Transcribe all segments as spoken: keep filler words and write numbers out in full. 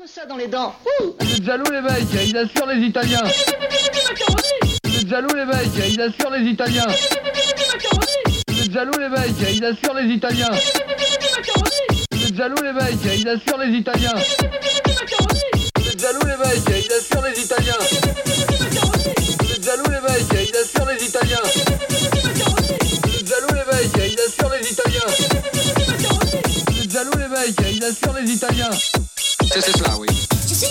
Mets-toi ça dans les dents. Ouh. Vous êtes jaloux les mecs, ils assurent les Italiens. Vous êtes jaloux les mecs, ils assurent les Italiens. Vous êtes jaloux les mecs, ils assurent les Italiens. Vous êtes jaloux les mecs, ils assurent les Italiens. Vous êtes jaloux les mecs, ils assurent les Italiens. Vous êtes jaloux les mecs, ils assurent les Italiens. Vous êtes jaloux les mecs, ils assurent les Italiens. Vous êtes jaloux les mecs, ils assurent les Italiens. C'est cela, oui. Je suis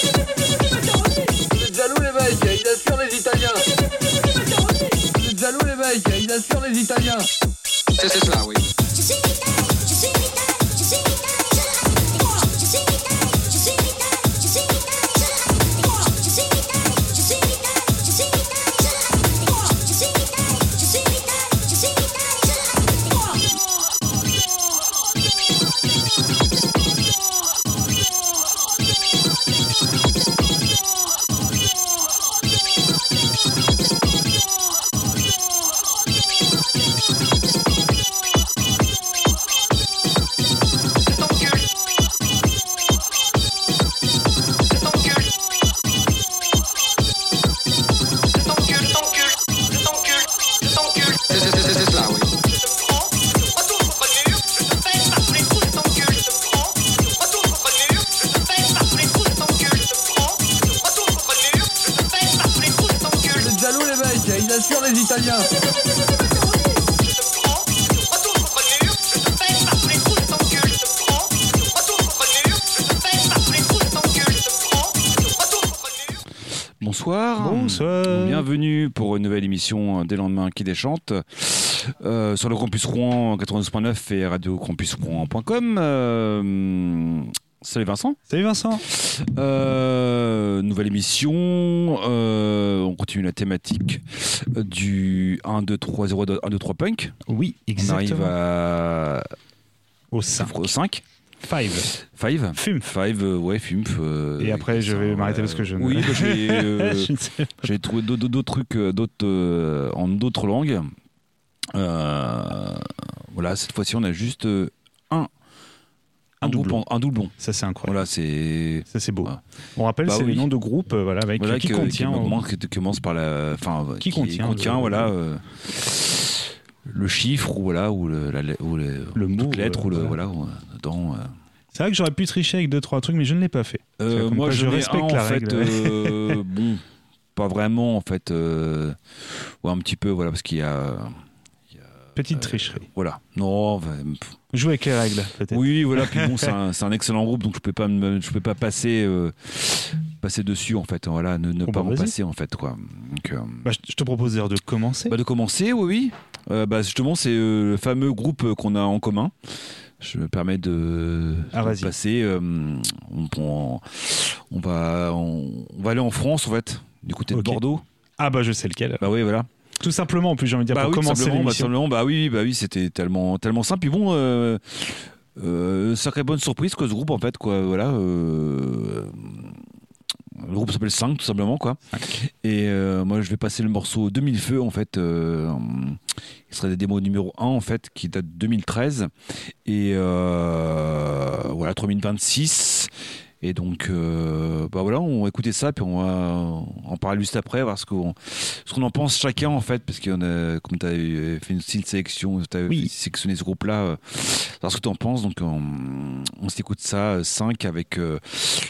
l'Italie, je suis l'Italie, je suis l'Italie, je suis l'Italie, je suis l'Italie, je suis l'Italie, je suis l'Italie, je suis l'Italie, je suis l'Italie, je suis l'Italie, je suis l'Italie, je suis l'Italie. Je te prends, retourne contre le mur, je te pèse par les trous de ton cul. Je te prends, retourne contre le mur, je te pèse par les trous de ton cul. Je te prends, retourne contre le mur, je te pèse par les trous de ton cul, de ton cul, de ton cul, de ton cul. C'est c'est c'est cela. Des lendemains qui déchantent euh, sur le Campus Rouen quatre-vingt-douze point neuf et radio campus rouen point com. Euh, salut Vincent. Salut Vincent. Euh, nouvelle émission. Euh, on continue la thématique du un, deux, trois, zéro, un, deux, trois punk. Oui, exactement. On arrive à... au cinq. Five. Five. Fume. Five, euh, ouais, fume. Euh, Et après, je vais euh, m'arrêter parce que je. Oui, bah, j'ai, euh, j'ai trouvé d'autres, d'autres trucs, d'autres euh, en d'autres langues. Euh, voilà, cette fois-ci, on a juste euh, un. Un, un doublon. Un doublon. Ça, c'est incroyable. Voilà, c'est... Ça, c'est beau. Voilà. On rappelle, bah, c'est oui. Le nom de groupe euh, voilà, avec, voilà, qui, qui contient. Qui, qui commence par la. Enfin, qui, qui contient. contient le, voilà. Euh, le chiffre ou, voilà, ou, le, la, ou le, le mot. Lettre, euh, ou le. Voilà, ou, dans, euh, c'est vrai que j'aurais pu tricher avec deux trois trucs, mais je ne l'ai pas fait. Euh, moi, quoi, je, je respecte un, la en règle. Fait, euh, bon, pas vraiment, en fait. Euh, ouais, un petit peu, voilà, parce qu'il y a... Il y a petite euh, tricherie. Voilà. Non, enfin, jouer avec les règles, peut-être. Oui, voilà, puis bon, c'est, un, c'est un excellent groupe, donc je ne peux, peux pas passer, euh, passer dessus, en fait. Voilà, ne, ne oh, pas bah, en vas-y. passer, en fait, quoi. Donc, euh, bah, je te propose d'ailleurs de commencer. Bah, de commencer, oui, oui. Euh, bah, justement, c'est euh, le fameux groupe qu'on a en commun. Je me permets de, ah, de passer. Euh, on, on, on, va, on, on va aller en France, en fait, du côté okay. de Bordeaux. Ah bah je sais lequel. Bah oui, voilà. Tout simplement, en plus, j'ai envie de dire, bah pour oui, commencer l'émission. Bah, simplement, bah oui, bah oui, c'était tellement, tellement simple. Puis bon, euh, euh, sacrée bonne surprise que ce groupe, en fait, quoi, voilà. Euh, le groupe s'appelle cinq, tout simplement, quoi. Okay. Et euh, moi, je vais passer le morceau deux mille feux, en fait. Euh, il serait des démos numéro un, en fait, qui date de deux mille treize. Et euh, voilà, trois minutes vingt-six. Et donc, euh, bah voilà, on va écouter ça, puis on va en parler juste après, voir ce qu'on, ce qu'on en pense chacun, en fait, parce que comme tu as fait une style sélection, tu as oui. sélectionné ce groupe-là, euh, voir ce que tu en penses. Donc, on, on s'écoute ça, cinq, avec euh,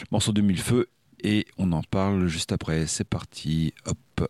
le morceau de Mille Feux, et on en parle juste après. C'est parti, hop.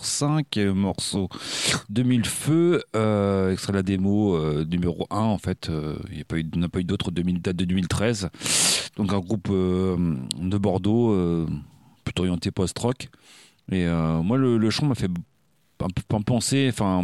cinq morceaux de Mille Feux, euh, extrait de la démo euh, numéro un en fait, euh, il n'y en a pas eu d'autres, date de deux mille treize, donc un groupe euh, de Bordeaux, euh, plutôt orienté post-rock, et euh, moi le, le chant m'a fait un peu penser, enfin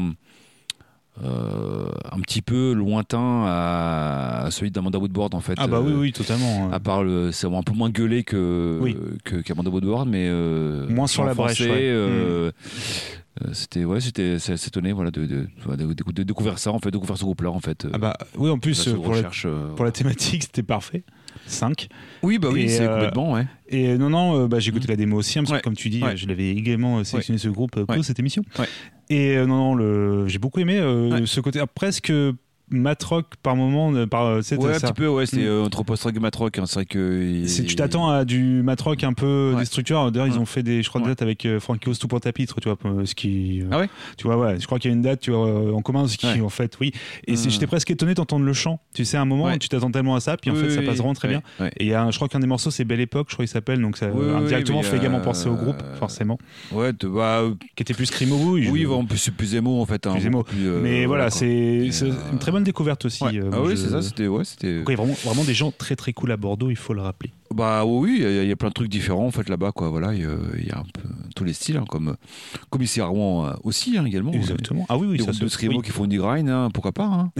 euh, un petit peu lointain à, à celui d'Amanda Woodward en fait. Ah bah oui, euh, oui, totalement. À part, le, c'est un peu moins gueulé que, oui. que, qu'Amanda Woodward, mais euh, moins sur la brèche. Ouais. Euh, mmh. euh, c'était, ouais, c'était, c'est, c'est étonné, voilà, de, de, de, de, de découvrir ça en fait, de découvrir ce groupe-là en fait. Ah bah oui, en plus euh, pour, la, euh, pour la thématique, c'était parfait. cinq. Oui, bah oui, et c'est euh, complètement, ouais. Et non, non, bah, j'ai écouté mmh. la démo aussi, hein, parce ouais. que comme tu dis, ouais. je l'avais également euh, sélectionné ouais. ce groupe pour ouais. cette émission. Ouais. Et euh, non, non, le, j'ai beaucoup aimé euh, ouais. ce côté, ah, presque matrock par moment. Par, c'est ouais, un ça. petit peu, ouais, c'est euh, entre post-rock et matrock. Hein, c'est vrai que. Il... C'est, tu t'attends à du matrock un peu ouais. destructeur. D'ailleurs, ouais. ils ont fait des, je crois, des dates avec euh, Frankie Hoste pour Tapitre, tu vois. Ce qui, euh, ah ouais tu vois, ouais, je crois qu'il y a une date tu vois, euh, en commun, ce qui, ouais. en fait, oui. Et hum. j'étais presque étonné d'entendre le chant. Tu sais, à un moment, ouais. tu t'attends tellement à ça, puis en oui, fait, oui, ça passe vraiment très ouais. bien. Ouais. Et y a, je crois qu'un des morceaux, c'est Belle Époque, je crois qu'il s'appelle. Donc, ça oui, indirectement oui, fait euh... également penser au groupe, forcément. Ouais, bah, qui était plus screamo. Oui, c'est plus émo, en fait. Plus émo. Mais voilà, c'est une très bonne découverte aussi. Ouais. Euh, ah oui, je... c'est ça, c'était. Ouais, c'était... Donc, il y a vraiment, vraiment des gens très très cool à Bordeaux, il faut le rappeler. Bah oui, il y, y a plein de trucs différents en fait là-bas, quoi. Voilà, il y, y a un peu tous les styles, hein, comme, comme ici à Rouen aussi, hein, également. Exactement. Les, ah oui, oui, ça c'est. Deux scribos qui font du grind, hein, pourquoi pas. Hein.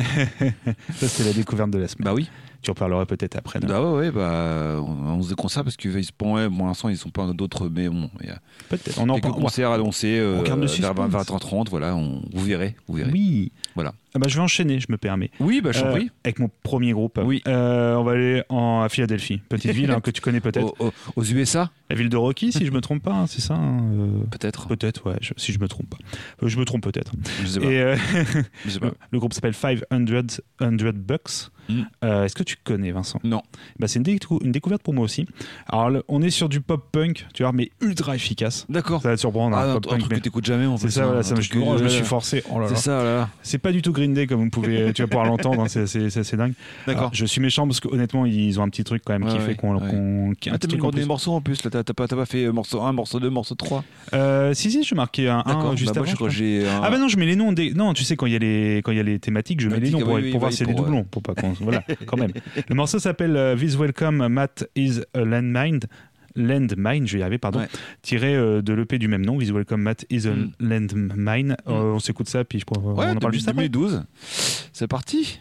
Ça, c'est la découverte de la semaine. Bah oui. Tu en parleras peut-être après. Bah ouais, ouais, bah, on, on se déconse ça parce que bon, ouais, pour l'instant, ils sont pas d'autres, mais bon. Y a peut-être. On en parle. Concert annoncé euh, vers vingt heures trente, voilà, on, vous verrez. Vous verrez. Oui. Voilà. Ah bah, je vais enchaîner, je me permets. Oui, bah, je t'en prie. Euh, avec mon premier groupe. Oui. Euh, on va aller en, à Philadelphie, petite ville hein, que tu connais peut-être. Au, au, aux U S A ? La ville de Rocky, si je me trompe pas, hein, c'est ça hein, euh... Peut-être. Peut-être, ouais, je, si je me trompe pas. Euh, je me trompe peut-être. Je sais pas. Et, euh, je sais pas. Le, le groupe s'appelle five hundred bucks. Mm. Euh, est-ce que tu connais, Vincent ? Non. Bah, c'est une, décou- une découverte pour moi aussi. Alors, le, on est sur du pop-punk, tu vois, mais ultra efficace. D'accord. Ça va te surprendre. Ah, un, un truc mais... que t'écoutes jamais, en fait. C'est ça, voilà, ça me, que... je me suis forcé. Oh là là. C'est ça, là, là. C'est pas du tout Green Day, comme vous pouvez, tu vas pouvoir l'entendre, hein, c'est, c'est, c'est assez dingue. D'accord. Alors, je suis méchant parce qu'honnêtement, ils ont un petit truc quand même ouais, qui ouais, fait qu'on... Ouais. qu'on qui ah, t'as mis des morceaux en plus, là, t'as, t'as, pas, t'as pas fait morceau un, morceau deux, morceau trois euh, Si, si, je marquais un un juste avant. Ah bah non, je mets les noms. Non, tu sais, quand il y a les thématiques, je mets les noms pour voir s'il y a des doublons. Pour pas qu'on... Voilà, quand même. Le morceau s'appelle euh, This Welcome Mat Is A Landmine, Landmine, je vais y arriver, pardon, ouais. tiré euh, de l'E P du même nom, This Welcome Mat Is A mm. Landmine. Mm. Euh, on s'écoute ça, puis je crois ouais, on en parle juste après. deux mille douze, c'est parti.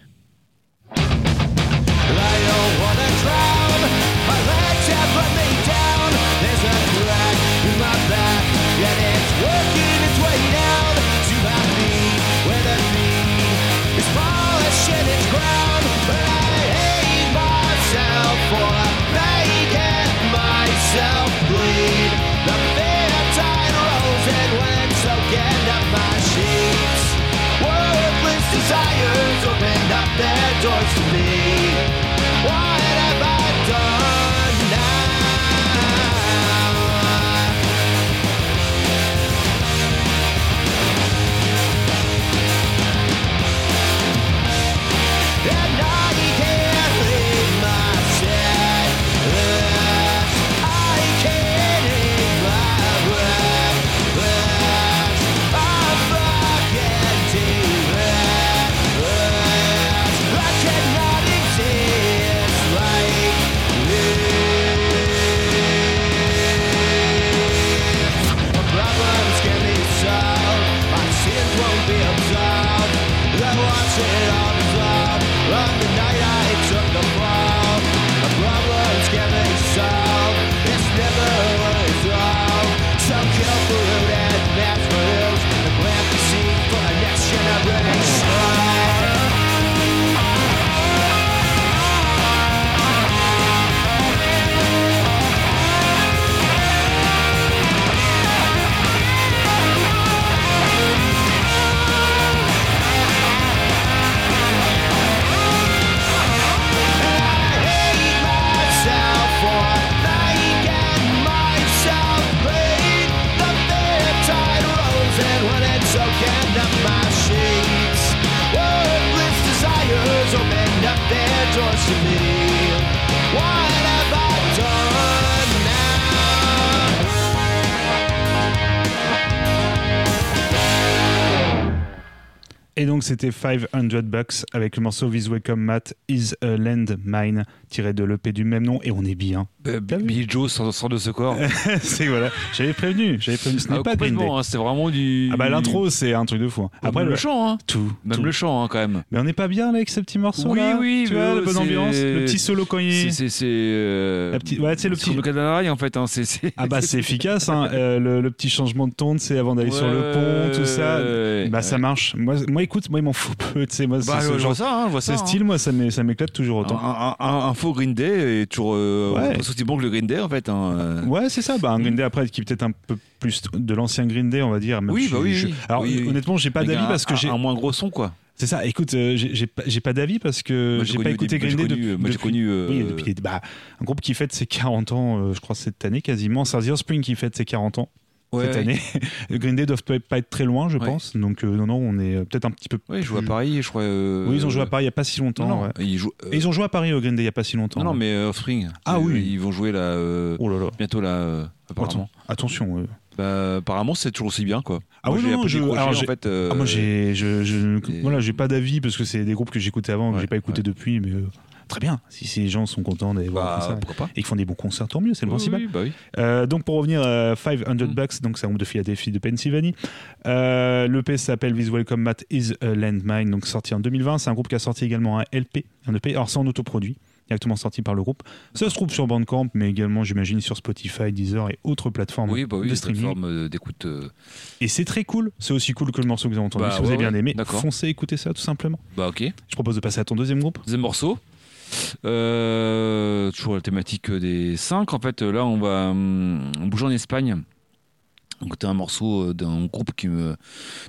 Et donc c'était five hundred bucks avec le morceau This Welcome Mat Is A Landmine tiré de l'E P du même nom et on est bien. Euh, Billy Joe sort de ce corps. C'est voilà, j'avais prévenu, j'avais prévenu. Ce n'est ah, pas Green Day. Hein, c'est vraiment du. Ah bah l'intro c'est un truc de fou. Hein. Après même le, le chant, hein. Tout. Même tout. Le chant hein, quand même. Mais on n'est pas bien là avec ce petit morceau oui, là. Oui oui. Tu vois la bonne ambiance, le petit solo quand il. C'est c'est c'est. Euh... La petite. Ouais c'est le petit. Sur le canari en fait hein. C'est, c'est... Ah bah c'est efficace hein. euh, le, le petit changement de ton, c'est avant d'aller ouais, sur le pont tout ça. Ouais, bah ouais. Ça marche. Moi moi écoute, moi il m'en fout peu, tu sais, moi bah, c'est ce genre, ça, hein, vois ça, ce hein. style, moi ça, m'é- ça m'éclate toujours autant. Un, un, un, un faux Green Day est toujours euh, ouais. aussi bon que le Green Day en fait. Hein. Ouais, c'est ça. Bah, un Green Day après qui est peut-être un peu plus de l'ancien Green Day, on va dire. Même oui, bah je, oui, je... Alors oui, honnêtement, j'ai pas mais d'avis un, parce que un, j'ai un moins gros son quoi. C'est ça. Écoute, euh, j'ai, j'ai, pas, j'ai pas d'avis parce que moi, j'ai, j'ai pas écouté Green Day depuis. Moi j'ai connu. Euh, oui, depuis, bah, un groupe qui fête ses quarante ans, euh, je crois cette année quasiment. Sarzio Spring qui fête ses quarante ans. Ouais, cette ouais. année. Green Day doivent pas être très loin, je ouais. pense. Donc, euh, non, non, on est peut-être un petit peu. Oui, ils jouent à Paris, je crois. Euh... Oui, ils ont joué à Paris il n'y a pas si longtemps. Non, non. Ouais. Ils, jouent, euh... ils ont joué à Paris au Green Day il n'y a pas si longtemps. Non, non mais Offspring. Ah oui. Ils vont jouer là, euh... oh là, là. bientôt là, euh, apparemment. Attention. Euh... Bah, apparemment, c'est toujours aussi bien, quoi. Ah moi, oui, j'ai non, je... crochets, alors, j'ai... En fait, euh... ah, moi, j'ai. Je, je... Et... Voilà, j'ai pas d'avis parce que c'est des groupes que j'écoutais avant, que ouais, j'ai pas écouté ouais. depuis, mais. Euh... Très bien, si ces gens sont contents d'aller voir bah, comme ça et qu'ils font des bons concerts, tant mieux, c'est le oui, principal. Oui, bah oui. Euh, donc pour revenir à five hundred bucks, donc c'est un groupe de Philadelphie, de Pennsylvanie. Euh, l'E P s'appelle This Welcome Mat Is A Landmine, donc sorti en deux mille vingt. C'est un groupe qui a sorti également un L P, un E P, alors c'est en autoproduit, directement sorti par le groupe. Ça se trouve sur Bandcamp, mais également, j'imagine, sur Spotify, Deezer et autres plateformes oui, bah oui, de streaming. Plateformes d'écoute. Euh... Et c'est très cool. C'est aussi cool que le morceau que vous avez entendu. Bah, si ouais, vous avez bien aimé, d'accord. foncez écouter ça, tout simplement. Bah ok. Je propose de passer à ton deuxième groupe. Deuxième morceau. Euh, toujours la thématique des cinq en fait. Là on va hum, bouger en Espagne. Donc t'as un morceau d'un groupe qui me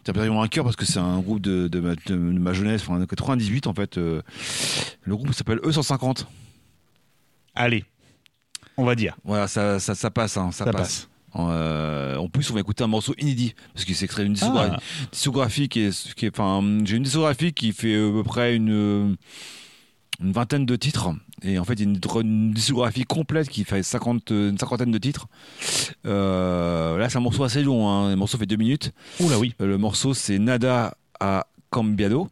tient particulièrement à cœur parce que c'est un groupe de, de, ma, de ma jeunesse, enfin de quatre-vingt-dix-huit en fait. Euh, le groupe s'appelle E cent cinquante. Allez, on va dire. Voilà, ça, ça, ça passe, hein, ça, ça passe. passe. En, euh, en plus on va écouter un morceau inédit parce que c'est extrait d'une ah. discographie qui est, qui est, enfin j'ai une discographie qui fait à peu près une une vingtaine de titres et en fait une, une discographie complète qui fait cinquante, une cinquantaine de titres. Euh, là c'est un morceau assez long, hein. Le morceau fait deux minutes. Oula oui. Le morceau c'est Nada Ha Cambiado.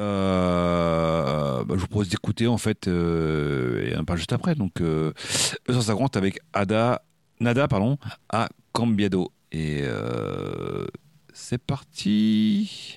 Euh, bah, je vous propose d'écouter en fait euh, et un pas juste après donc euh, E cent cinquante avec Ada, Nada pardon Ha Cambiado et euh, c'est parti.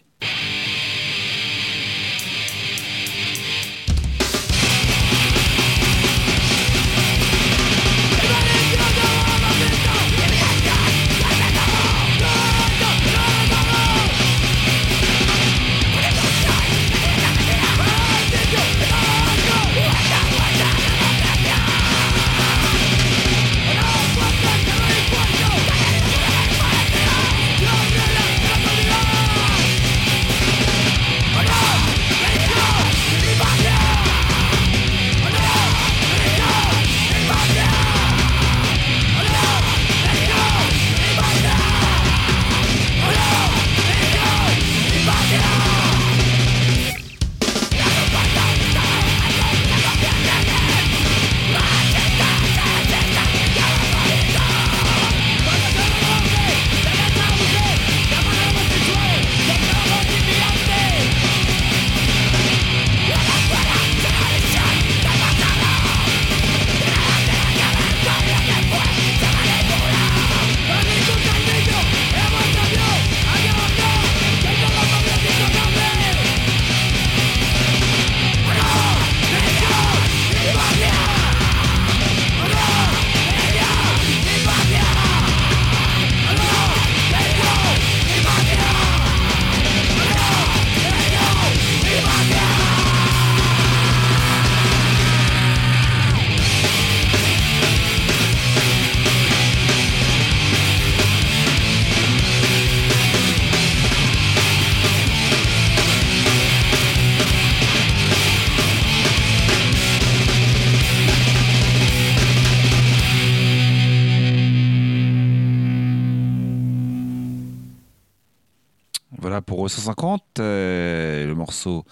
cent cinquante, euh, le morceau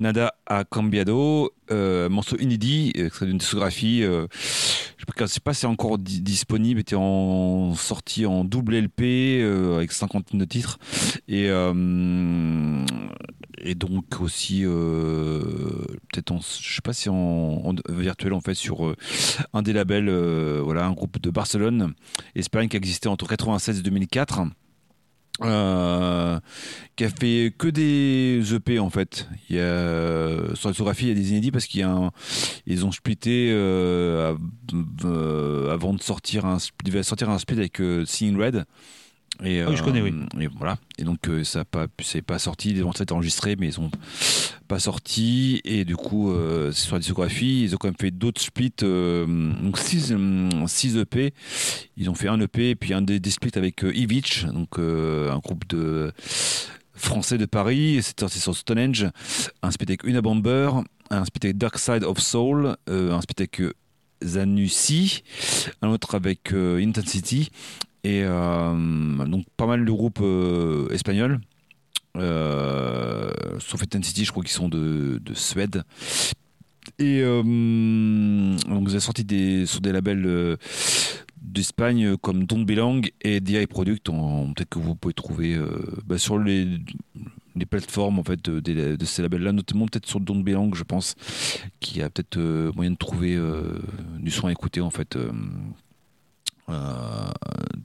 Nada Ha Cambiado, euh, morceau inédit, extrait d'une discographie. Euh, je ne sais pas si c'est encore di- disponible, était en sorti en double L P euh, avec cinquantaine de titres et euh, et donc aussi euh, peut-être en, je sais pas si en, en virtuel en fait sur euh, un des labels, euh, voilà un groupe de Barcelone, Espagne qui a existé entre quatre-vingt-seize et deux mille quatre. Euh, qui a fait que des E P en fait. Il y a, sur la discographie il y a des inédits parce qu'il y a un, ils ont splitté euh, à, euh, avant de sortir un, ils devaient sortir un split avec euh, Seeing Red Et, ah oui, je connais, oui. Euh, et voilà. Et donc, euh, ça pas, c'est pas sorti. Ils ont été enregistrés, mais ils sont pas sortis. Et du coup, euh, c'est sur la discographie. Ils ont quand même fait d'autres splits. Euh, donc, six E P. Ils ont fait un E P, puis un des, des splits avec euh, Ivich, donc euh, un groupe de français de Paris. C'est sorti sur Stonehenge. Un split avec Unabomber. Un split avec Dark Side of Soul. Euh, un split avec euh, Zanussi. Un autre avec euh, Intensity. Et euh, donc pas mal de groupes euh, espagnols, euh, sauf Intensity, je crois qu'ils sont de, de Suède. Et euh, donc ils ont sorti des, sur des labels euh, d'Espagne comme Don Belang et D I Y Product. On, peut-être que vous pouvez trouver euh, bah sur les, les plateformes en fait, de, de, de ces labels-là, notamment peut-être sur Don Belang, je pense, qui a peut-être euh, moyen de trouver euh, du son à écouter en fait. Euh, Euh,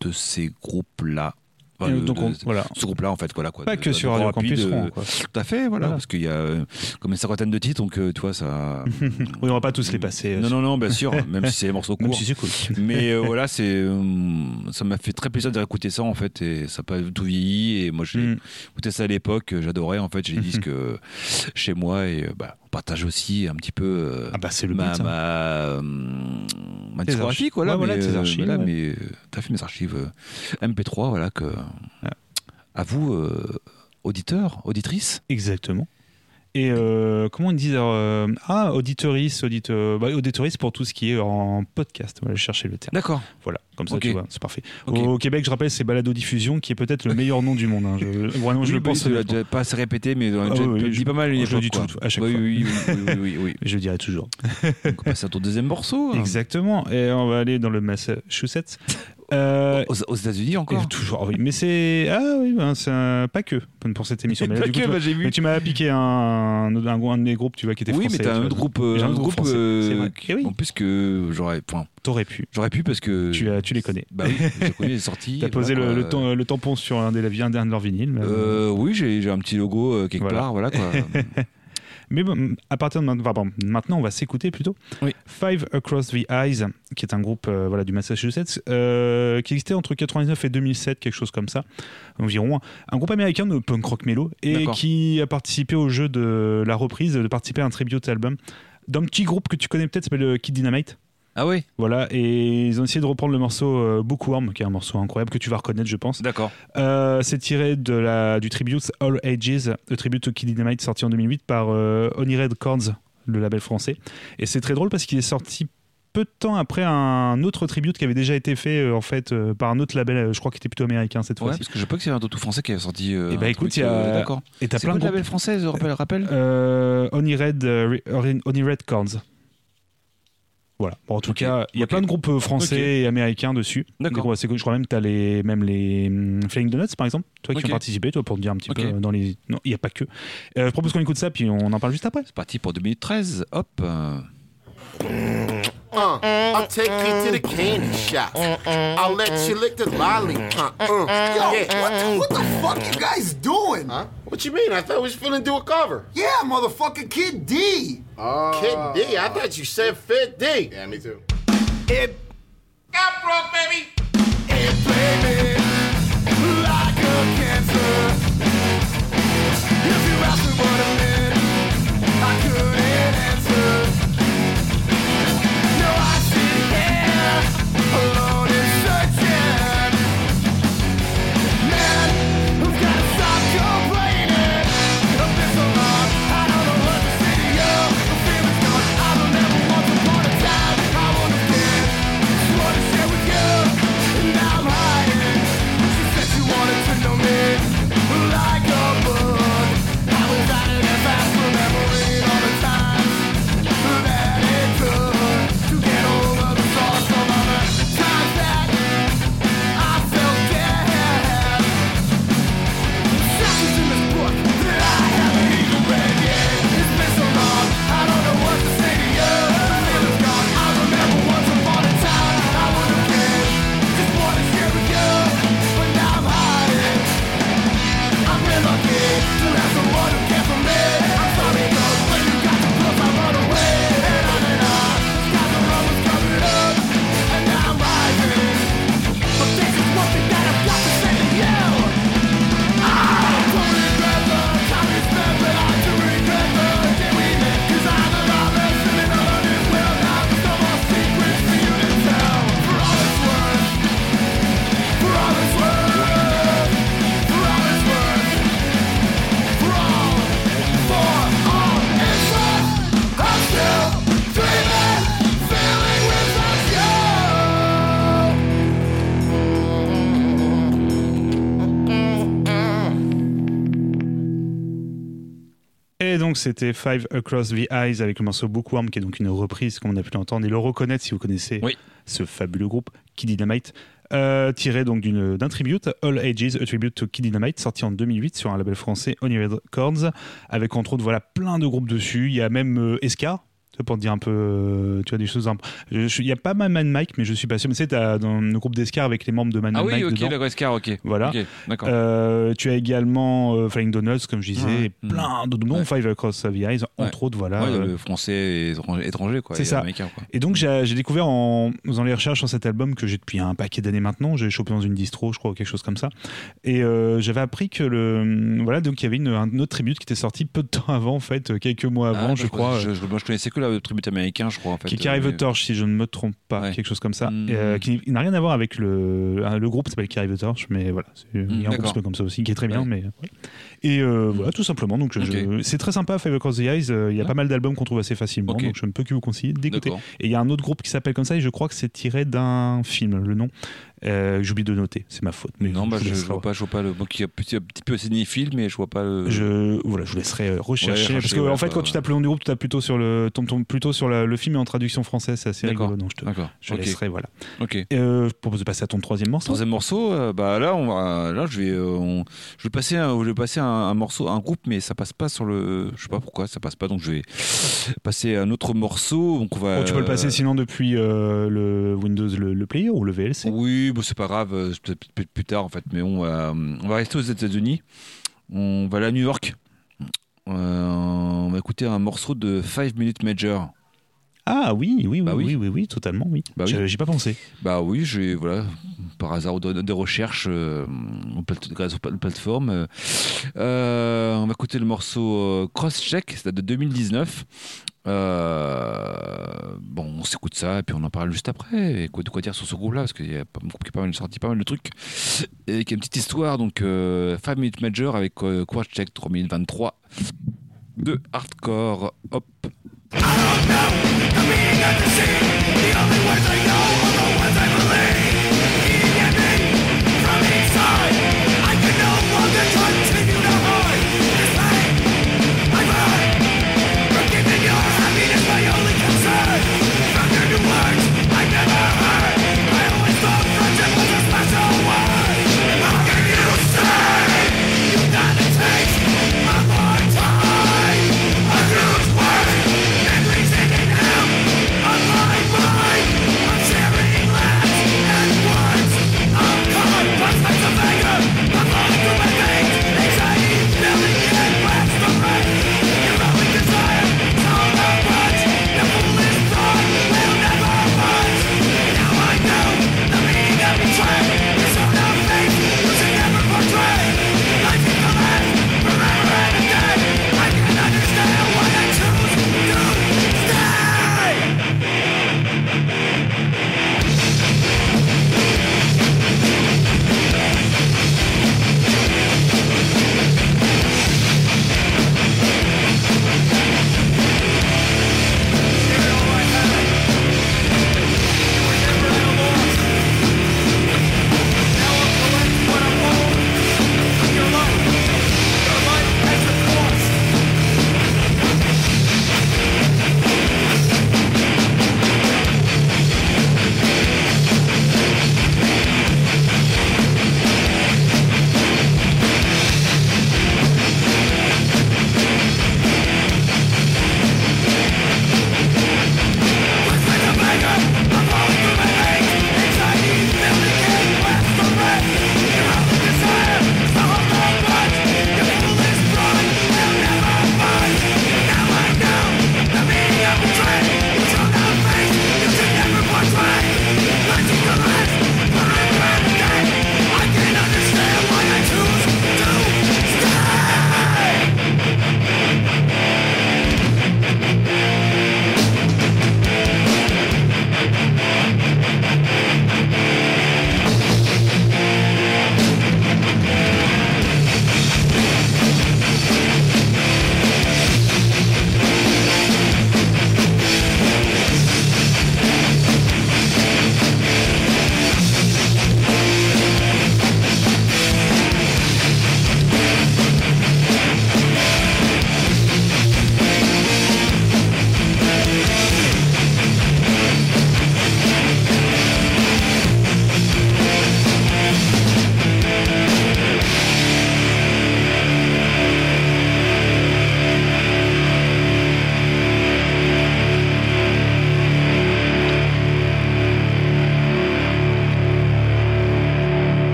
de ces groupes-là. Enfin, donc de, on, voilà. Ce groupe-là, en fait, voilà quoi. Pas de, que de, sur Radio Campus Rouen, quoi. Tout à fait, voilà, voilà. Parce qu'il y a euh, comme une cinquantaine de titres, donc euh, tu vois, ça. Oui, on va pas tous les passer. Euh, non, non, non, bien sûr, même si c'est des morceaux courts. Même si c'est cool. Mais euh, voilà, c'est, euh, ça m'a fait très plaisir de réécouter ça, en fait, et ça n'a pas tout vieilli. Et moi, j'ai mm. écouté ça à l'époque, j'adorais, en fait, j'ai des disques euh, chez moi, et bah. Partage aussi un petit peu euh, ah bah c'est le ma, but, ma, euh, ma discographie, quoi, là, ouais, mais, voilà, tes archives, voilà, ouais. Mais t'as fait mes archives euh, M P trois, voilà, que, ouais. À vous, euh, auditeurs, auditrices. Exactement. Et euh, comment ils disent euh, ah, auditeuriste, audite, euh, bah, auditeuriste pour tout ce qui est en podcast. Voilà, je cherchais le terme. D'accord. Voilà, comme ça, okay. Tu vois, c'est parfait. Okay. Au, au Québec, je rappelle, c'est Baladodiffusion qui est peut-être le meilleur nom du monde. Hein. Je, vraiment, oui, je oui, le pense. Oui, tu l'as pas assez répété, mais ah, je oui, oui, dis pas mal. Je le dis tout, à chaque oui, fois. Oui, oui, oui, oui, oui. Je le dirai toujours. Donc, on passe à ton deuxième morceau. Hein. Exactement. Et on va aller dans le Massachusetts. Euh, aux, aux États-Unis encore. Toujours, oui. Mais c'est ah oui, ben c'est un... pas que pour cette émission. Mais, là, du coup, que, bah, j'ai vu. Mais tu m'as piqué un un, un un de mes groupes, tu vois, qui était oui, français. Oui, mais t'as un autre groupe, un autre groupe. Euh... C'est vrai. Oui. En plus que j'aurais, enfin, t'aurais pu. J'aurais pu parce que tu as, tu les connais. Bah oui, je connais les sorties. T'as posé voilà, le, euh... le tampon sur un des un de leurs vinyles. Euh, oui, j'ai, j'ai un petit logo euh, quelque voilà. part, voilà quoi. Mais bon, à partir de maintenant, enfin, maintenant, on va s'écouter plutôt. Oui. Five Across the Eyes, qui est un groupe euh, voilà, du Massachusetts, euh, qui existait entre quatre-vingt-dix-neuf et deux mille sept, quelque chose comme ça, environ. Un groupe américain de punk rock mélo, et d'accord. Qui a participé au jeu de la reprise, de participer à un tribute album d'un petit groupe que tu connais peut-être, s'appelle Kid Dynamite. Ah oui. Voilà, et ils ont essayé de reprendre le morceau euh, Bookworm, qui est un morceau incroyable que tu vas reconnaître, je pense. D'accord. Euh, c'est tiré de la, du tribute All Ages, le tribute au Kid Dynamite sorti en deux mille huit par euh, Honey Red Cords, le label français. Et c'est très drôle parce qu'il est sorti peu de temps après un autre tribute qui avait déjà été fait euh, en fait euh, par un autre label, euh, je crois qu'il était plutôt américain cette ouais, fois-ci. Ouais, parce que je crois que c'est un autre français qui avait sorti. Euh, et bah écoute, il y a. Euh, d'accord. Et t'as c'est plein de labels français, je rappelle. rappelle euh, Honey Red, euh, Honey Red Cords. Voilà. Bon, en tout okay. cas, il y a okay. plein de groupes français okay. et américains dessus. D'accord. Groupes, je crois même que tu as les, même les um, Flying Donuts, par exemple, toi okay. qui ont participé, toi, pour te dire un petit okay. peu dans les. Non, il n'y a pas que. Euh, je propose qu'on écoute ça, puis on en parle juste après. C'est parti pour deux mille treize. Hop. Uh, I'll take you to the candy shop. I'll let you lick the lollipop. Uh, uh, Yo, yeah. what, the, what the fuck you guys doing? Huh? What you mean? I thought we was finna do a cover. Yeah, motherfucking Kid D. Uh, Kid D? I thought you said Fit D. Yeah, me too. It got broke, baby. It played me like a cancer. If you asked me what I meant, I couldn't answer. We're écouté, donc c'était Five Across the Eyes avec le morceau Bookworm, qui est donc une reprise, comme on a pu l'entendre, et le reconnaître si vous connaissez oui. ce fabuleux groupe Kid Dynamite, euh, tiré donc d'une, d'un tribute, All Ages, A Tribute to Kid Dynamite, sorti en deux mille huit sur un label français, Honey Red Cords, avec entre autres voilà, plein de groupes dessus. Il y a même euh, Escar, pour te dire un peu, tu vois, des choses un peu. Il n'y a pas Man Man Mike, mais je suis pas sûr. Mais c'est dans le groupe d'Escar avec les membres de Man Man Mike. Ah oui, Mike ok, dedans. Le Escar, ok. Voilà. Okay, d'accord. Euh, tu as également euh, Flying Donuts, comme je disais, mmh. et plein d'autres noms, ouais. Five Across the Eyes, entre ouais. autres, voilà. Ouais, le français et étranger, quoi. C'est ça. Américain, quoi. Et donc, j'ai, j'ai découvert en faisant les recherches sur cet album que j'ai depuis un paquet d'années maintenant. J'ai chopé dans une distro, je crois, ou quelque chose comme ça. Et euh, j'avais appris que le. Voilà, donc il y avait une, un autre tribute qui était sorti peu de temps avant, en fait, quelques mois avant, ah, je, je crois. Je, je, moi, je connaissais que la le tribute américain, je crois. En fait. Qui Carry the Torch, si je ne me trompe pas, ouais. quelque chose comme ça. Mmh. Euh, qui n'a rien à voir avec le, le groupe qui s'appelle Carry the Torch, mais voilà. C'est, mmh, il y a un d'accord. groupe comme ça aussi, qui est très bien. Ouais. Mais, ouais. Et euh, mmh. voilà, tout simplement. Donc, je, okay. je, c'est très sympa, Five Across the Eyes. Il euh, y a ouais. pas mal d'albums qu'on trouve assez facilement, okay. donc je ne peux que vous conseiller d'écouter. D'accord. Et il y a un autre groupe qui s'appelle comme ça, et je crois que c'est tiré d'un film, le nom. Euh, j'oublie de noter, c'est ma faute. Mais non, bah, je, je, je vois pas, je vois pas le. Bon, qui est un petit, un petit peu cinéphile, mais je vois pas le. Je voilà, je vous laisserai rechercher. Ouais, parce que ouais, en fait, ouais, quand ouais. tu tapes le nom du groupe, tu tapes plutôt sur le, tombes, tombes plutôt sur la, le film et en traduction française, c'est assez d'accord. rigolo. Donc je te, d'accord. je okay. laisserai voilà. Ok. Et euh, je propose de passer à ton troisième morceau. Troisième morceau, euh, bah là, on va, là, je vais, euh, on, je vais passer, un, je vais passer un, un morceau, un groupe, mais ça passe pas sur le. Je sais pas pourquoi, ça passe pas. Donc je vais passer un autre morceau. Donc on va. Oh, tu peux euh, le passer sinon depuis euh, le Windows, le, le player ou le V L C. Oui. Bon, c'est pas grave, c'est peut-être plus tard en fait, mais on va, on va rester aux États-Unis. On va aller à New York. Euh, on va écouter un morceau de Five Minute Major. Ah oui, oui, bah oui, oui, oui, oui, totalement, oui. Bah j'ai, oui. j'ai pas pensé. Bah oui, j'ai voilà, par hasard de, de recherche, euh, grâce aux plateformes. Euh, on va écouter le morceau Cross Check, c'est de deux mille dix-neuf. Euh, bon, on s'écoute ça et puis on en parle juste après. Et quoi, de quoi dire sur ce groupe-là, parce qu'il y a un groupe qui a sorti pas mal de trucs et qui a une petite histoire. Donc, euh, Five Minute Major avec euh, Cross Check deux mille vingt-trois de hardcore. Hop. I don't know the meaning of the sea. The only words I know are the ones I believe. Eating at me from each side. I can no longer continue to hide this pain I've heard. From keeping your happiness my only concern. From your new words I've never heard. I always thought friendship was a special word. How can you say you've got to taste a long time? A huge word. Everything in him, on my mind.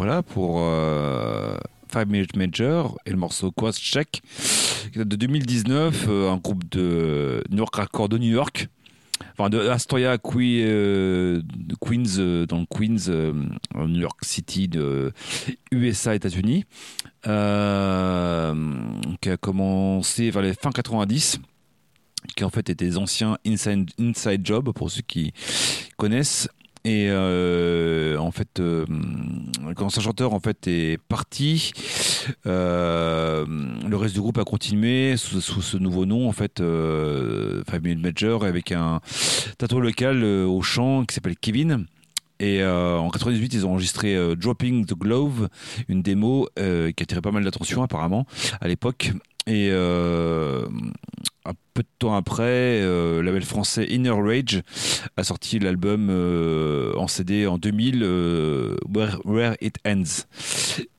voilà pour euh, Five Minute Major et le morceau Cross Check qui date de deux mille dix-neuf, euh, un groupe de New York hardcore de New York, enfin de Astoria, Queens, euh, Queens euh, dans le Queens, euh, New York City, de U S A, États-Unis, euh, qui a commencé vers les fin quatre-vingt-dix, qui en fait étaient des anciens Inside, Inside Job pour ceux qui connaissent. Et euh, en fait, euh, quand ce chanteur en fait est parti, euh, le reste du groupe a continué sous, sous ce nouveau nom en fait, euh, Five Minute Major, avec un tatoueur local euh, au chant qui s'appelle Kevin. Et euh, en quatre-vingt-dix-huit, ils ont enregistré euh, Dropping the Glove, une démo euh, qui a attiré pas mal d'attention apparemment à l'époque. Et euh, un peu de temps après, euh, le label français Inner Rage a sorti l'album euh, en C D en deux mille, euh, Where, Where It Ends.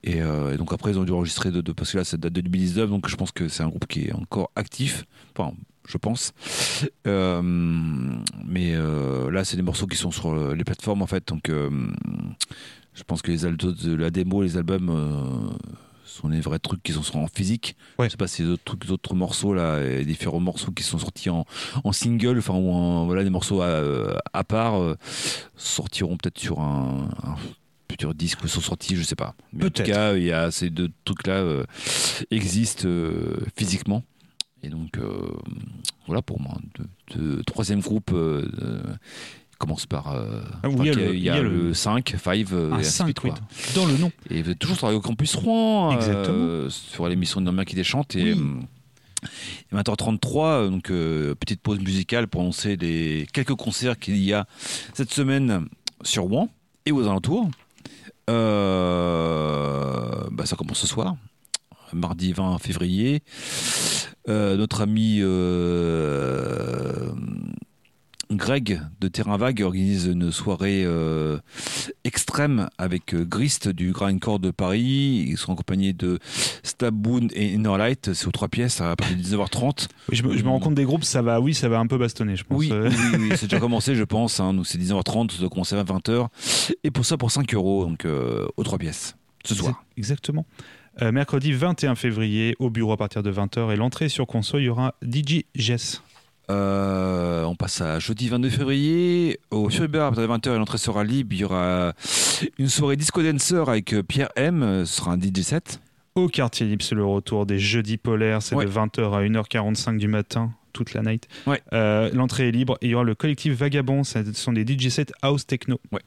Et, euh, et donc après, ils ont dû enregistrer, de, de, parce que là, ça date de deux mille dix-neuf, donc je pense que c'est un groupe qui est encore actif. Enfin, je pense. Euh, mais euh, là, c'est des morceaux qui sont sur les plateformes, en fait. Donc, euh, je pense que les altos de la démo, les albums... Euh, sont les vrais trucs qui sont sortis en physique. Ouais. Je sais pas si les autres, trucs, les autres morceaux là, et différents morceaux qui sont sortis en, en single, enfin ou en, voilà des morceaux à, à part euh, sortiront peut-être sur un, un futur disque ou sont sortis, je sais pas. Mais peut-être. En tout cas, il y a ces deux trucs là euh, existent euh, physiquement. Et donc euh, voilà pour moi de, de, troisième groupe. Euh, de, commence par euh, ah, oui, il y a, il y a, il y a le, le cinq, cinq, ah, et ainsi de suite. Dans le nom. Et vous êtes toujours sur Radio Campus Rouen, euh, sur l'émission de Normien qui déchante. Et, oui. Et vingt heures trente-trois, donc euh, petite pause musicale pour annoncer les quelques concerts qu'il y a cette semaine sur Rouen et aux alentours. Euh, bah, ça commence ce soir, mardi vingt février. Euh, notre ami... Euh, Greg de Terrain Vague organise une soirée euh, extrême avec euh, Grist du Grindcore de Paris. Ils sont accompagnés de Stabboon et Innerlight. C'est aux trois pièces à partir de dix-neuf heures trente. Oui, je, me, je me rends compte des groupes, ça va, oui, ça va un peu bastonner, je pense. Oui, oui, oui, oui c'est déjà commencé, je pense. Hein. Donc c'est dix-neuf heures trente, donc on sait à vingt heures. Et pour ça, pour cinq euros, donc euh, aux trois pièces, ce soir. Exactement. Euh, mercredi vingt et un février, au bureau à partir de vingt heures. Et l'entrée sur console, il y aura D J Jess. Euh, on passe à jeudi vingt-deux février au Furibert à vingt heures et l'entrée sera libre. Il y aura une soirée disco dancer avec Pierre M, ce sera un D J set. Au Quartier Libre, c'est le retour des jeudis polaires, c'est ouais. De vingt heures à une heure quarante-cinq du matin, toute la night. Ouais. Euh, l'entrée est libre et il y aura le collectif Vagabond, ce sont des D J sets house techno. Ouais.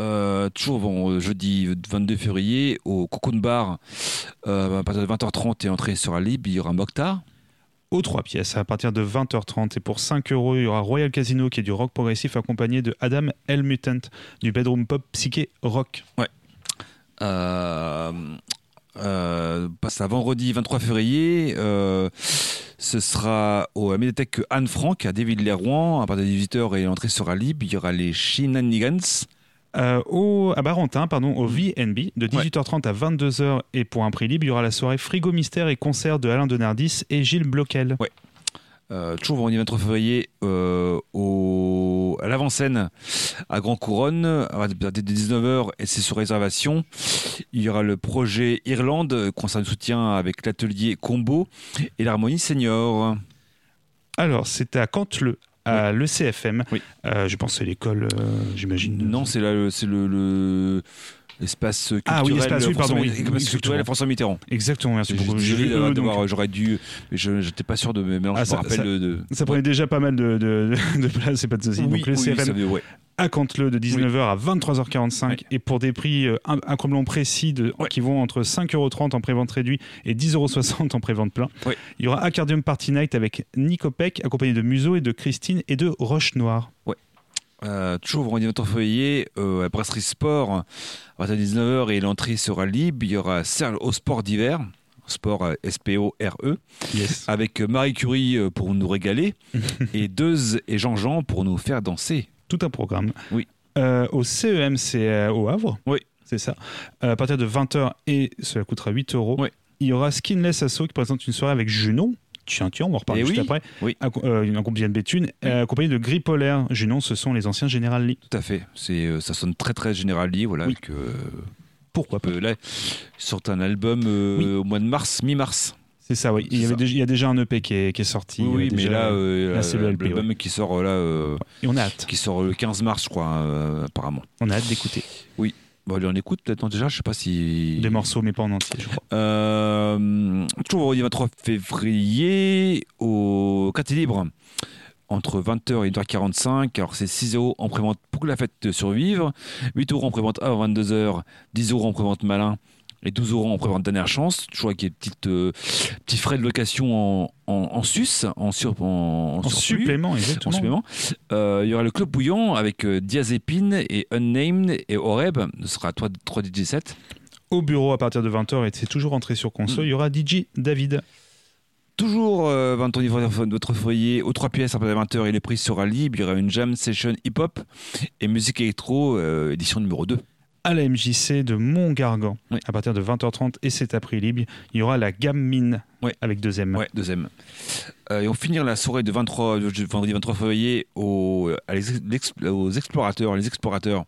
Euh, toujours bon, jeudi vingt-deux février au Cocoon Bar euh, à partir de vingt heures trente et l'entrée sera libre, il y aura Mokhtar. Aux trois pièces à partir de vingt heures trente et pour cinq euros il y aura Royal Casino qui est du rock progressif accompagné de Adam L. Mutant du bedroom pop psyché rock. Ouais. Euh, euh, passe à vendredi vingt-trois février, euh, ce sera au Médiathèque Anne Frank à Desvilliers-Rouen à partir de dix-huit heures et l'entrée sera libre, il y aura les Shenanigans. Euh, au, à Barentin, pardon, au V N B de dix-huit heures trente ouais. à vingt-deux heures et pour un prix libre, il y aura la soirée Frigo Mystère et concert de Alain Denardis et Gilles Bloquel. Ouais. Euh, toujours vendredi vingt-trois février euh, au, à l'avant-scène à Grand Couronne à dix-neuf heures et c'est sur réservation. Il y aura le projet Irlande, concert de soutien avec l'atelier Combo et l'harmonie senior. Alors, c'était à Canteleu. À oui. Le C F M, oui. euh, je pense que c'est l'école, euh, j'imagine. Non, c'est, la, c'est le, le, l'espace culturel. Ah oui, l'espace, oui, pardon. Oui, l'espace culturel François Mitterrand. Exactement, merci beaucoup. J'aurais dû, mais je n'étais pas sûr de mes mélanges. Ah, ça, ça, de, de... ça prenait ouais. déjà pas mal de, de, de place, c'est pas de souci. Oui, donc le oui, C F M veut, ouais. à Canteleu de dix-neuf heures oui. à vingt-trois heures quarante-cinq oui. et pour des prix euh, incroyablement précis de, oui. qui vont entre cinq euros trente en pré-vente réduit et dix euros soixante en pré-vente plein. Oui. Il y aura Accardium Party Night avec Nico Peck accompagné de Museau et de Christine et de Roche Noire. Ouais. Euh, toujours vendredi vingt-trois février euh, à Brasserie Sport à dix-neuf heures et l'entrée sera libre. Il y aura Serle au sport d'hiver. Sport S P O R E yes. avec Marie Curie pour nous régaler et Deuze et Jean-Jean pour nous faire danser. Tout un programme. Oui. Euh, au C E M, c'est euh, au Havre. Oui. C'est ça. Euh, à partir de vingt heures et cela coûtera huit euros. Oui. Il y aura Skinless Asso qui présente une soirée avec Junon. Tiens, tiens, on va reparler et juste oui. après. Oui. Un euh, groupe vient de Béthune, oui. euh, accompagné de Gris Polaire. Junon, ce sont les anciens General Lee. Tout à fait. C'est, euh, ça sonne très, très General Lee. Voilà. Oui. Avec, euh... pourquoi peu. Là, ils sortent un album euh, oui. au mois de mars, mi-mars. C'est ça, oui. C'est il, y avait ça. Déjà, il y a déjà un E P qui est, qui est sorti. Oui, mais déjà, là, euh, là, c'est le L P, l'album ouais. qui sort là. Euh, Et on a hâte. Qui sort le quinze mars, je crois, euh, apparemment. On a hâte d'écouter. Oui. Bon, allez, on écoute peut-être déjà, je sais pas si... Des morceaux, mais pas en entier, je crois. Euh, toujours du vingt-trois février au Quartier Libre, entre vingt heures et une heure quarante-cinq. Alors, c'est six euros en prévente pour que la fête survive, huit euros en prévente avant vingt-deux heures, dix euros en prévente malin et douze euros en prévente dernière chance. Toujours avec des petites, euh, petits frais de location en, en, en sus, en, sur, en, en, en supplément. En supplément. Euh, il y aura le Club Bouillon avec euh, Diazépine et Unnamed et Oreb. Ce sera trois D J sept. Au bureau à partir de vingt heures et c'est toujours entrée sur console. Mmh. Il y aura D J David. Toujours euh, vingt-trois février, votre foyer aux trois pièces à partir de vingt heures et le prix sera libre. Il y aura une jam session hip-hop et musique électro, euh, édition numéro deux. À la M J C de Montgargan, oui. à partir de vingt heures trente et c'est à prix libre. Il y aura la gamme mine oui. avec deux M. Ouais, deux M. Euh, et on finit la soirée de vendredi vingt-trois février aux, aux explorateurs. Les explorateurs,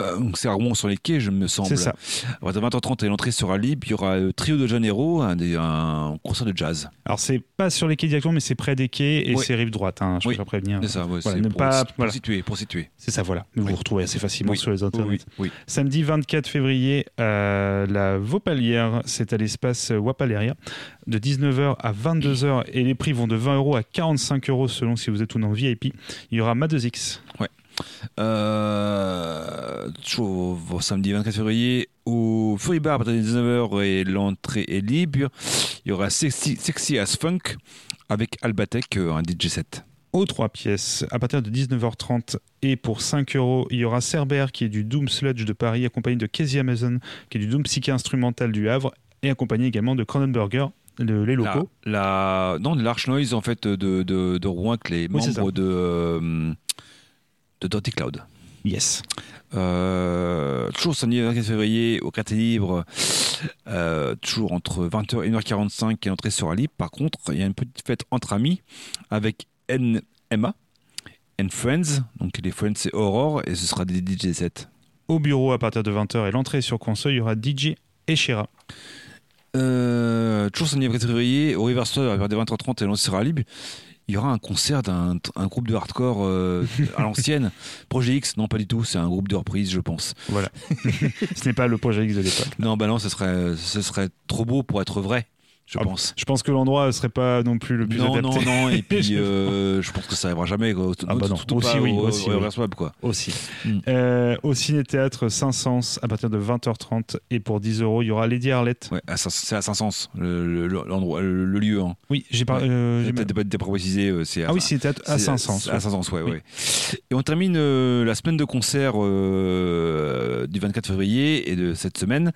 euh, donc c'est à Rouen sur les quais, je me semble. C'est ça. À vingt heures trente et l'entrée sera libre. Il y aura le Trio de Janeiro, un, un concert de jazz. Alors c'est pas sur les quais directement, mais c'est près des quais et oui. c'est rive droite. Hein, je oui. peux prévenir. C'est ça. Ouais, voilà, c'est ne pour, pas, pour voilà. situer, pour situer. C'est ça, voilà. Vous oui. vous retrouvez assez facilement oui. sur les internets. Oui. Oui. Samedi vingt-quatre février, euh, la Vaupalière, c'est à l'espace Wapaléria, de dix-neuf heures à vingt-deux heures et les prix vont de vingt euros à quarante-cinq euros selon si vous êtes ou non V I P. Il y aura Ma deux X. Ouais. Euh, toujours au samedi vingt-quatre février au Fury Bar à partir de dix-neuf heures et l'entrée est libre. Il y aura Sexy, Sexy as Funk avec Albatech, un D J set. Aux trois pièces, à partir de dix-neuf heures trente et pour cinq euros, il y aura Cerbère qui est du Doom Sludge de Paris, accompagné de Casey Amazon qui est du Doom Psyché Instrumental du Havre et accompagné également de Cronenberger, le, les locaux. La, la, non, de l'Arch Noise en fait de, de, de Rouen, que les oui, membres de, euh, de Dirty Cloud. Yes. Euh, toujours samedi vingt-quatre février au Quartier Libre, euh, toujours entre vingt heures et une heure quarante-cinq et l'entrée sera libre. Par contre, il y a une petite fête entre amis avec N M A and Friends, donc les Friends c'est Aurore et ce sera des D J sets. Au bureau à partir de vingt heures et l'entrée sur console, il y aura D J et Shira. Euh, toujours samedi vingt-quatre février au Riversway à partir de vingt heures trente et l'entrée sera libre. Il y aura un concert d'un un groupe de hardcore euh, à l'ancienne. Projet X, non pas du tout, c'est un groupe de reprise, je pense. Voilà. Ce n'est pas le Projet X de l'époque. Non, bah non, ce serait, ce serait trop beau pour être vrai. Je ah, pense. Je pense que l'endroit ne serait pas non plus le plus non, adapté. Non, non, et puis euh, je pense que ça n'arrivera jamais. Quoi. Ah bah non, tout, tout aussi pas oui. Au, aussi, au, oui. Web, quoi. Aussi. Mm. Euh, au Ciné-Théâtre Saint-Saëns, à partir de vingt heures trente, et pour dix euros, il y aura Lady Arlette. Ouais, à, c'est à Saint-Saëns, le, le, l'endroit, le, le lieu. Hein. Oui, j'ai pas... Euh, j'ai peut-être pas été précisé. Ah oui, Ciné-Théâtre à Saint-Saëns. À Saint-Saëns, ouais, ouais. Et on termine euh, la semaine de concert euh, du vingt-quatre février et de cette semaine.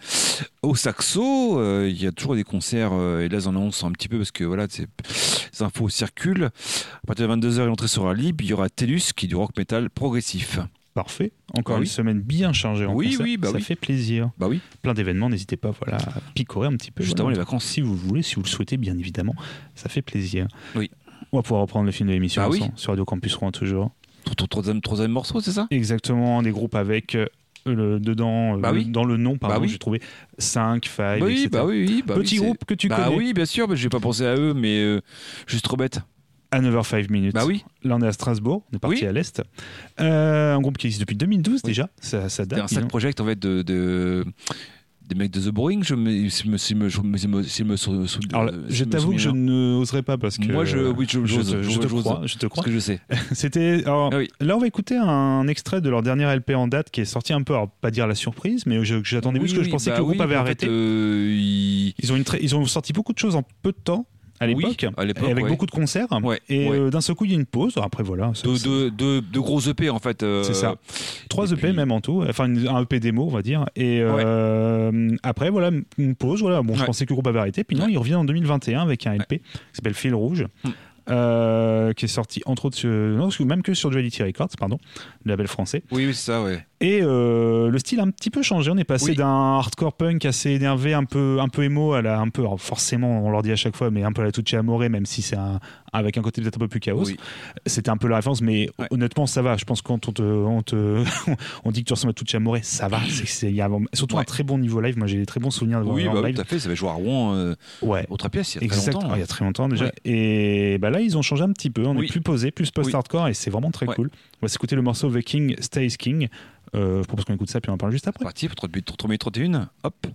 Au Saxo, il euh, y a toujours des concerts... Euh, et là ils en annoncent un petit peu parce que voilà, ces infos circulent. À partir de vingt-deux heures l'entrée sera libre, il y aura Tellus qui est du rock metal progressif. Parfait, encore ah, une oui. semaine bien chargée en oui, concert, oui, bah ça oui. fait plaisir. Bah oui. Plein d'événements, n'hésitez pas voilà, à picorer un petit peu. Juste voilà. avant les vacances. Si vous voulez, si vous le souhaitez bien évidemment, ça fait plaisir. Oui. On va pouvoir reprendre le film de l'émission bah oui. sur Radio Campus Rouen toujours. Troisième, troisième morceau, c'est ça ? Exactement, des groupes avec... Le, dedans, bah oui. le, dans le nom, pardon, bah oui. j'ai trouvé cinq, five, bah oui, et cetera. Bah oui, bah Petit oui, groupe que tu bah connais. Ah oui, bien sûr, mais j'ai pas pensé à eux, mais euh, juste trop bête. À neuf heures cinq minutes. Bah oui. Là, on est à Strasbourg, on est parti oui. à l'Est. Euh, un groupe qui existe depuis deux mille douze oui. déjà, ça, ça date. C'est un side project en fait de. de... Des mecs de The Boring, je me, si me, si me, si me, si me, si me sou, sou, Alors, si je me t'avoue que je n'oserais pas parce que moi je, oui, je, je, je, je, je, je te crois, je te crois. Parce que je sais. C'était. Alors, ah oui. Là, on va écouter un extrait de leur dernière L P en date qui est sorti un peu, alors, pas dire la surprise, mais je, j'attendais oui, parce que je pensais bah que le groupe oui, avait arrêté. Euh, il... Ils ont une, tra- ils ont sorti beaucoup de choses en peu de temps. À l'époque, oui, à l'époque, avec ouais. beaucoup de concerts, ouais, et ouais. Euh, d'un seul coup il y a une pause. Après voilà, ça, de, ça... De, de, de gros E P en fait. Euh... C'est ça. Trois et E P puis... même en tout, enfin une, un E P démo on va dire. Et ouais. euh, après voilà une pause. Voilà, bon ouais. je pensais que le groupe avait arrêté, puis non ouais. il revient en deux mille vingt et un avec un L P ouais. qui s'appelle Fil Rouge, hum. euh, qui est sorti entre autres, sur... non, même que sur Duality Records, pardon, le label français. Oui, oui c'est ça, ouais. Et euh, le style a un petit peu changé. On est passé oui. d'un hardcore punk assez énervé, un peu, un peu émo, à la, un peu, alors forcément, on leur dit à chaque fois, mais un peu à la Tucci Amore, même si c'est un, avec un côté peut-être un peu plus chaos. Oui. C'était un peu la référence, mais ouais. honnêtement, ça va. Je pense que quand on, te, on, te, on dit que tu ressembles à Tucci Amore, ça va. C'est, c'est, y a surtout ouais. un très bon niveau live. Moi, j'ai des très bons souvenirs de voir oui, bah, live. Oui, tout à fait. Ça avait joué à Rouen, euh, ouais. autre pièce, il y a exact. très longtemps. Ah, il y a très longtemps déjà. Ouais. Et bah, là, ils ont changé un petit peu. On oui. est plus posé, plus post-hardcore, oui. et c'est vraiment très ouais. cool. On va s'écouter le morceau The King Stays King. Euh, je propose qu'on écoute ça puis on en parle juste après. C'est parti pour trois minutes trente et une. Hop.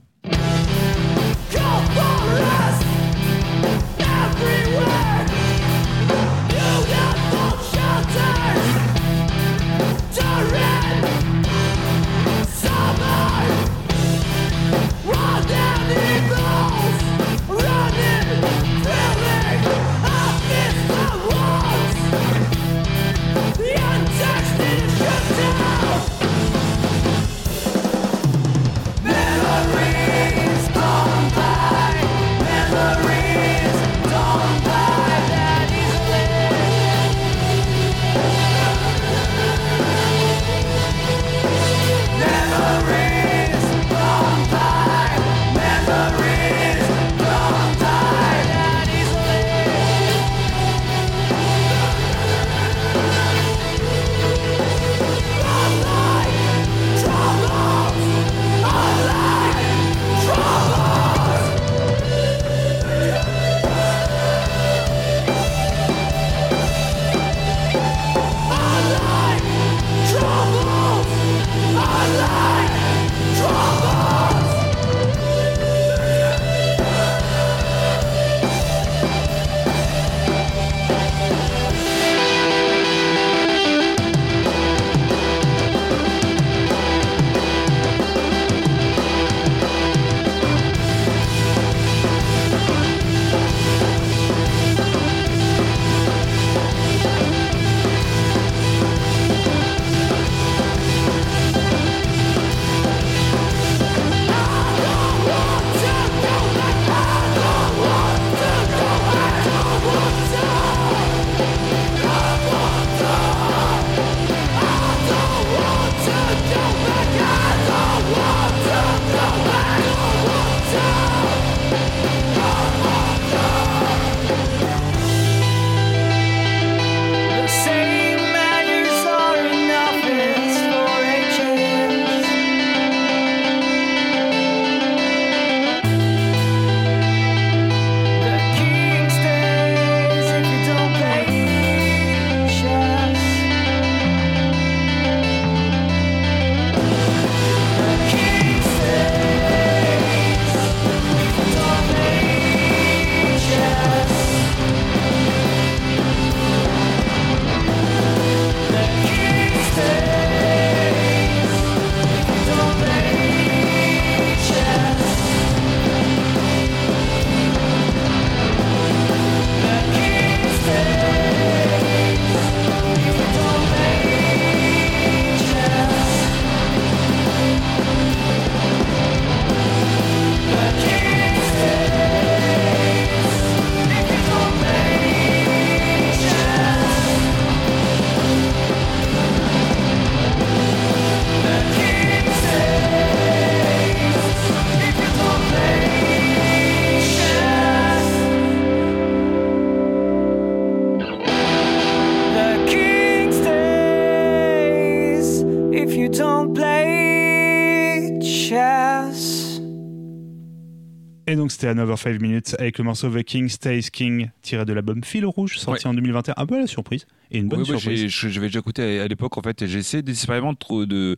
C'était Another Five Minutes avec le morceau The King Stays King, tiré de l'album Fil Rouge, sorti ouais. en deux mille vingt et un. Un peu à la surprise et une bonne ouais, surprise. Ouais, je vais déjà écouter à, à l'époque en fait, et j'ai essayé désespérément de, de,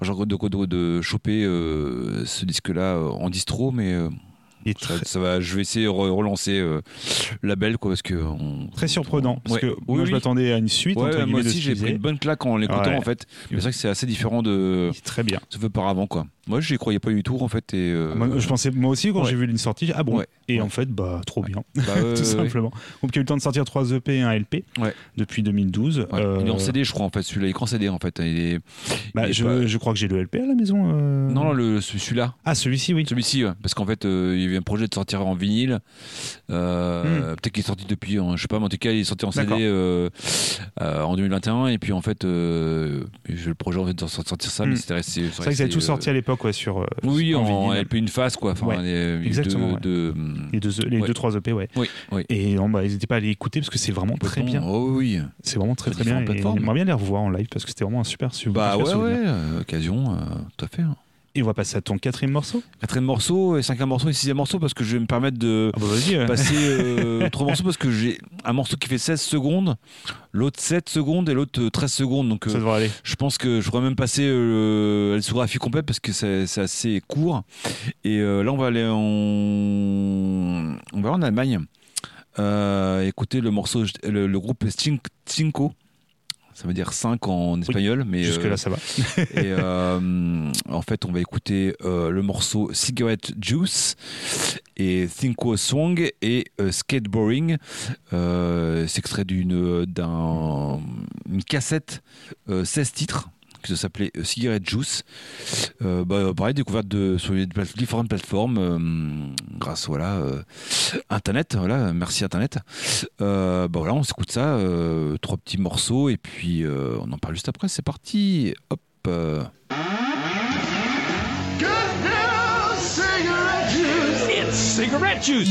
de, de, de, de choper euh, ce disque-là en distro, mais euh, ça, très... ça va. Je vais essayer de relancer euh, la belle quoi, parce que on... très surprenant. Parce ouais. que ouais, moi oui. je m'attendais à une suite. Ouais, entre moi aussi j'ai pris une bonne claque en l'écoutant ouais. en fait. Mais c'est vrai que c'est assez différent de. C'est très bien. Ce que par avant quoi. Moi, j'y croyais pas du tout, en fait. Et euh... moi, je pensais, moi aussi, quand ouais. j'ai vu une sortie, ah bon ouais. Et ouais. en fait, bah, trop ouais. bien, bah, euh, tout ouais. simplement. Donc, il y a eu le temps de sortir trois E P et un L P ouais. depuis deux mille douze. Ouais. Euh... Il est en C D, je crois, en fait. Celui-là, il est en C D, en fait. Il est... bah, il est je, pas... je crois que j'ai le L P à la maison. Euh... Non, le, celui-là. Ah, celui-ci, oui. Celui-ci, ouais. Parce qu'en fait, euh, il y avait un projet de sortir en vinyle. Euh, hmm. Peut-être qu'il est sorti depuis, hein, je sais pas, mais en tout cas, il est sorti en C D euh, euh, en deux mille vingt et un. Et puis, en fait, euh, j'ai le projet en fait, de sortir ça, hmm. mais c'était resté. C'est vrai que ça a tout euh... sorti à l'époque. Quoi, sur, euh, oui, en L P une phase quoi. Enfin, ouais, les, exactement. Deux, ouais. deux, les deux, les ouais. deux trois E P, ouais. Oui, oui. Et non, bah, n'hésitez pas à les écouter parce que c'est vraiment très bien. Oh oui. C'est vraiment très très, très bien. J'aimerais bien les revoir en live parce que c'était vraiment un super super. Bah super ouais, souvenir. Ouais, occasion, euh, tout à fait. Hein. Et on va passer à ton quatrième morceau. Quatrième morceau, et cinquième morceau et sixième morceau parce que je vais me permettre de ah bah vas-y, ouais. passer euh, trois morceaux parce que j'ai un morceau qui fait seize secondes, l'autre sept secondes et l'autre treize secondes. Donc, ça euh, devrait aller. Je pense que je pourrais même passer euh, la discographie complète parce que c'est, c'est assez court. Et euh, là, on va aller en, on va aller en Allemagne. Euh, écouter le morceau, le, le groupe Cinco. Ça veut dire cinq en espagnol, oui, mais jusque euh, là ça va. Et euh, en fait, on va écouter euh, le morceau Cigarette Juice et Cinco Song et euh, Skateboarding. Euh, c'est extrait d'une d'un une cassette euh, seize titres qui s'appelait Cigarette Juice. Euh, bah, pareil, découverte de, sur les plate- différentes plateformes euh, grâce voilà, euh, Internet. Voilà, merci Internet. Euh, bah, voilà, on s'écoute ça, euh, trois petits morceaux, et puis euh, on en parle juste après. C'est parti. Hop. Euh Good girl, cigarette juice. It's cigarette juice.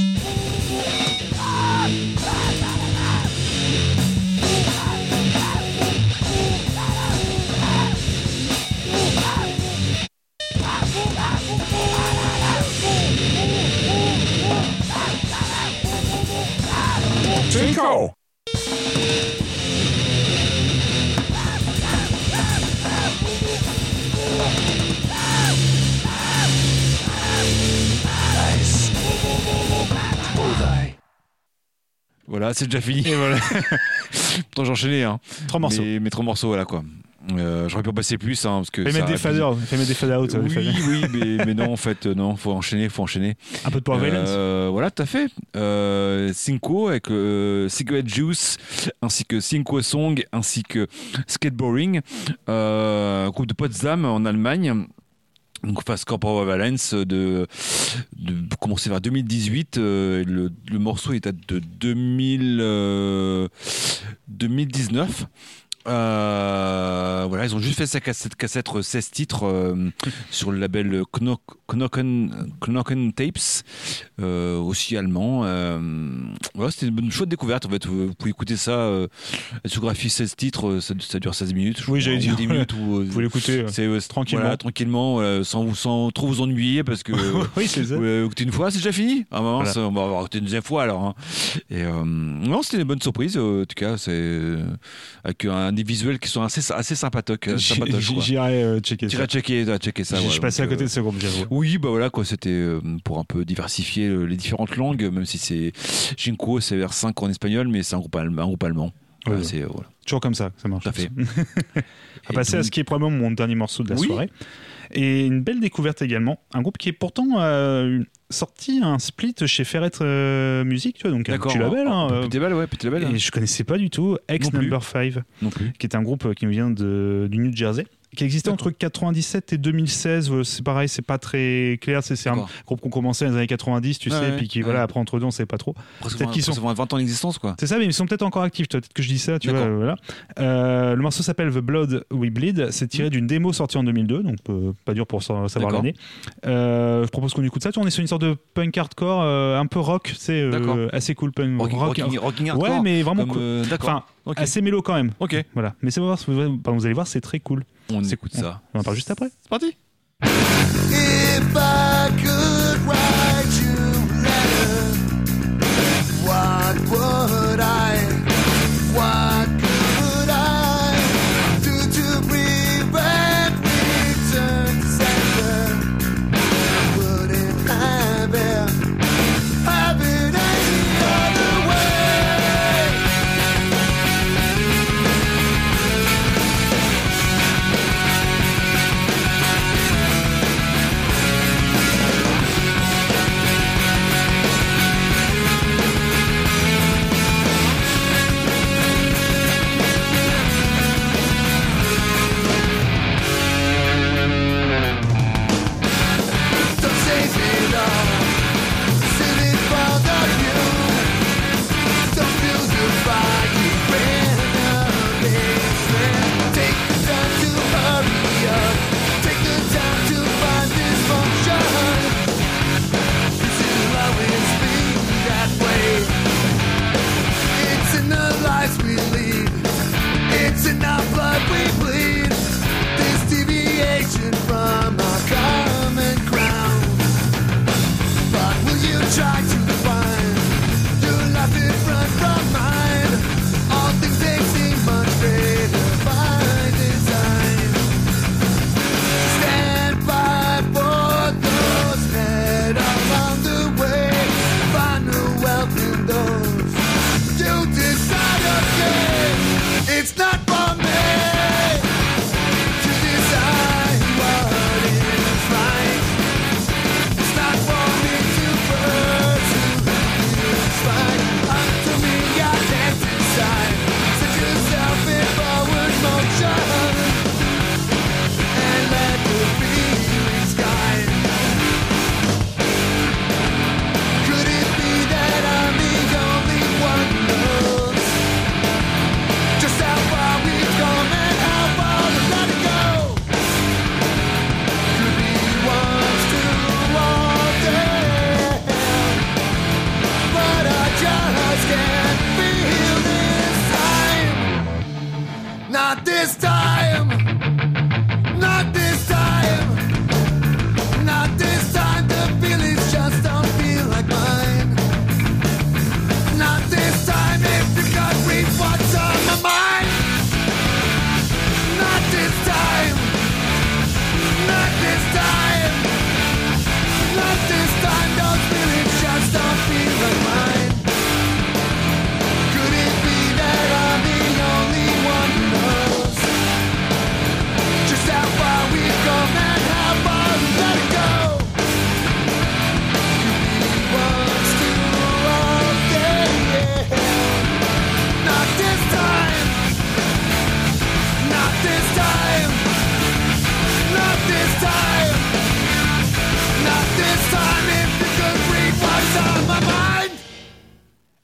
Cinco! Nice. Bullseye. Voilà, c'est déjà fini. Et voilà. Pourtant, j'enchaînais. Hein. Trois morceaux. Mais, mais trois morceaux, voilà quoi. Euh, j'aurais pu en passer plus hein, parce que fais mettre des faders fais mettre des fade out oui oui mais, mais non en fait non faut enchaîner faut enchaîner un peu de Power Violence euh, voilà tout à fait euh, Cinco avec euh, Cigarette Juice ainsi que Cinco Song ainsi que Skateboarding euh, groupe de Potsdam en Allemagne. Donc, face à Power Violence, de, de commencer vers deux mille dix-huit, euh, le, le morceau il date de deux mille, euh, deux mille dix-neuf. Euh, voilà, ils ont juste fait cette cassette, cassette seize titres euh, sur le label Knock, Knocken, Knocken Tapes, euh, aussi allemand. Euh, voilà, c'était une chouette découverte. En fait, vous pouvez écouter ça. Euh, la discographie seize titres, ça, ça dure seize minutes. Oui, j'allais dire. dix minutes où, vous pouvez l'écouter. C'est euh, tranquillement, voilà, tranquillement euh, sans, sans trop vous ennuyer parce que. Oui, c'est ça. Euh, écoutez une fois, c'est déjà fini. À un moment, voilà. Ça, on va écouter une deuxième fois alors. Hein. Et euh, non, c'était une bonne surprise. Euh, en tout cas, c'est euh, avec un des visuels qui sont assez assez sympatoques. J'irai euh, checker, checker, checker, checker ça. Je suis passé à côté euh, de ce groupe. J'avoue. Oui, bah voilà quoi. C'était euh, pour un peu diversifier euh, les différentes langues, même si c'est Cinco, c'est vers cinq en espagnol, mais c'est un groupe, allem- un groupe allemand. Ouais, ouais. C'est, euh, voilà. Toujours comme ça, ça marche. Tout à fait. À passer donc... à ce qui est probablement mon dernier morceau de la oui. soirée. Et une belle découverte également. Un groupe qui est pourtant euh, sorti un split chez Ferrette euh, Music, tu vois, donc D'accord, un petit label. Hein, hein, euh, petit label, ouais, petit label. Et hein. Je connaissais pas du tout. Ex Number Five, qui est un groupe qui vient de, du New Jersey, qui existait D'accord. entre quatre-vingt-dix-sept et deux mille seize. C'est pareil, c'est pas très clair. C'est, c'est un groupe qu'on commençait dans les années quatre-vingt-dix, tu ah sais, ouais, puis qui, ouais. voilà, après, entre deux, on sait pas trop. Presque peut-être vingt, qu'ils sont. vingt ans d'existence, quoi. C'est ça, mais ils sont peut-être encore actifs, toi. Peut-être que je dis ça, tu D'accord. vois. Voilà. Euh, le morceau s'appelle The Blood We Bleed. C'est tiré mmh. d'une démo sortie en deux mille deux, donc euh, pas dur pour savoir D'accord. l'année. Euh, je propose qu'on écoute ça. Tu vois, on est sur une sorte de punk hardcore, euh, un peu rock, c'est euh, assez cool. Punk, rocking, rock, rocking, rocking hardcore. Ouais, mais vraiment cool. Euh, D'accord. Enfin, okay. assez mélo quand même. Ok. Voilà. Mais c'est voir, vous allez voir, c'est très cool. On écoute ça. On en parle juste après. C'est parti. If I could write you a letter, what would I, what could I do to prevent return to sender? Wouldn't I bear, have it any other way?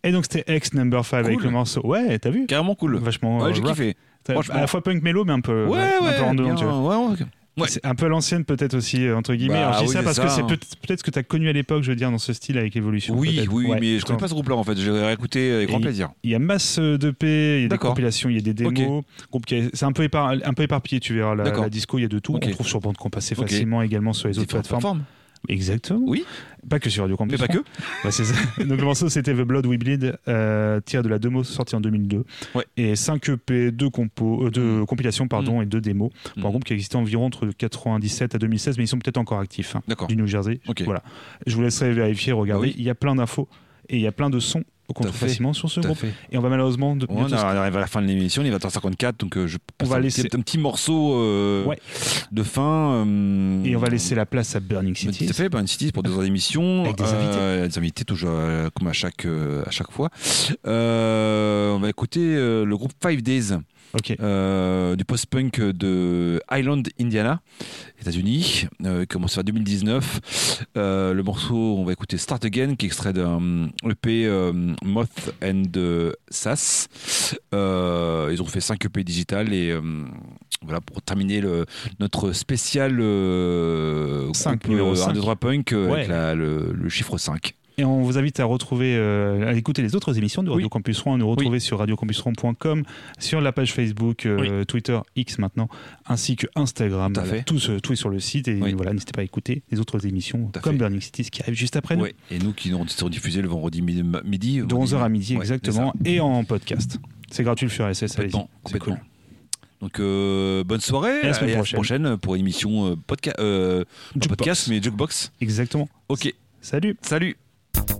Et donc c'était X Number five cool. Avec le morceau. Ouais, t'as vu? Carrément cool. Vachement. Ouais, j'ai rock. Kiffé. À la fois punk mélo, mais un peu. Ouais, un ouais. Peu en dedans, tu vois. Ouais, ouais. Ouais. C'est un peu l'ancienne peut-être aussi entre guillemets. Bah, alors, je dis oui, ça parce ça, que c'est hein. peut-être ce que tu as connu à l'époque, je veux dire, dans ce style avec Evolution. Oui, peut-être. oui, ouais, mais je ne connais pas ce groupe-là en fait. J'ai réécouté avec et grand plaisir. Il y a masse de P, il y a D'accord. des compilations, il y a des démos. Okay. Groupe qui est, c'est un peu, épar, un peu éparpillé, tu verras. La, la disco, il y a de tout. Okay. On trouve sur Bandcamp assez okay. facilement également sur les c'est autres plateformes. plateformes. Exactement. Oui. Pas que sur Radio Campus. Mais pas que. Bah, c'est ça. Donc le morceau c'était The Blood We Bleed, euh, tiré de la démo sortie en deux mille deux. Ouais. Et cinq E P, deux compos, euh, deux mmh. compilations pardon mmh. et deux démos pour mmh. un groupe qui existait environ entre quatre-vingt-dix-sept à deux mille seize, mais ils sont peut-être encore actifs. Hein, D'accord. Du New Jersey. Okay. Voilà. Je vous laisserai vérifier, regarder. Oui. Il y a plein d'infos et il y a plein de sons qu'on trouve facilement sur ce T'as groupe. Fait. Et on va malheureusement de... on arrive à la fin de l'émission, il est vingt heures cinquante-quatre, donc je on va un laisser petit, un petit morceau euh, ouais. de fin. Euh, et on va laisser la place à Burning Cities. Tout à fait, Burning Cities pour deux heures d'émission. Avec des invités. Euh, des invités toujours euh, comme à chaque euh, à chaque fois. Euh, on va écouter euh, le groupe Five Days. Okay. Euh, du post-punk de Highland, Indiana, États-Unis, euh, qui commence en deux mille dix-neuf. Euh, le morceau, on va écouter Start Again, qui est extrait d'un E P euh, Moth and euh, Sass. Euh, ils ont fait cinq E P digitales et euh, voilà pour terminer le, notre spécial euh, cinq, groupe, numéro cinq. un, deux, trois punk ouais. avec la, le, le chiffre cinq. Et on vous invite à retrouver, euh, à écouter les autres émissions de Radio oui. Campus Rouen, à nous retrouver oui. sur radio campus rouen point com, sur la page Facebook, euh, oui. Twitter, X maintenant, ainsi que Instagram. Tout, voilà, tout, ce, tout est sur le site. Et oui. voilà, n'hésitez pas à écouter les autres émissions T'as comme Burning Cities qui arrive juste après nous. Oui. Et nous qui nous serons diffusés le vendredi midi. midi de vendredi onze heures à midi, ouais, exactement. Et en podcast. C'est gratuit le sur R S S. Allez-y. C'est cool. Donc euh, bonne soirée, et à la semaine prochaine. prochaine pour une émission euh, podca- euh, podcast, mais Jukebox. Exactement. Ok. Salut. Salut. Speak to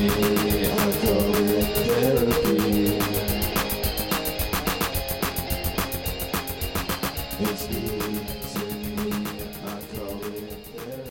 me, I call it therapy.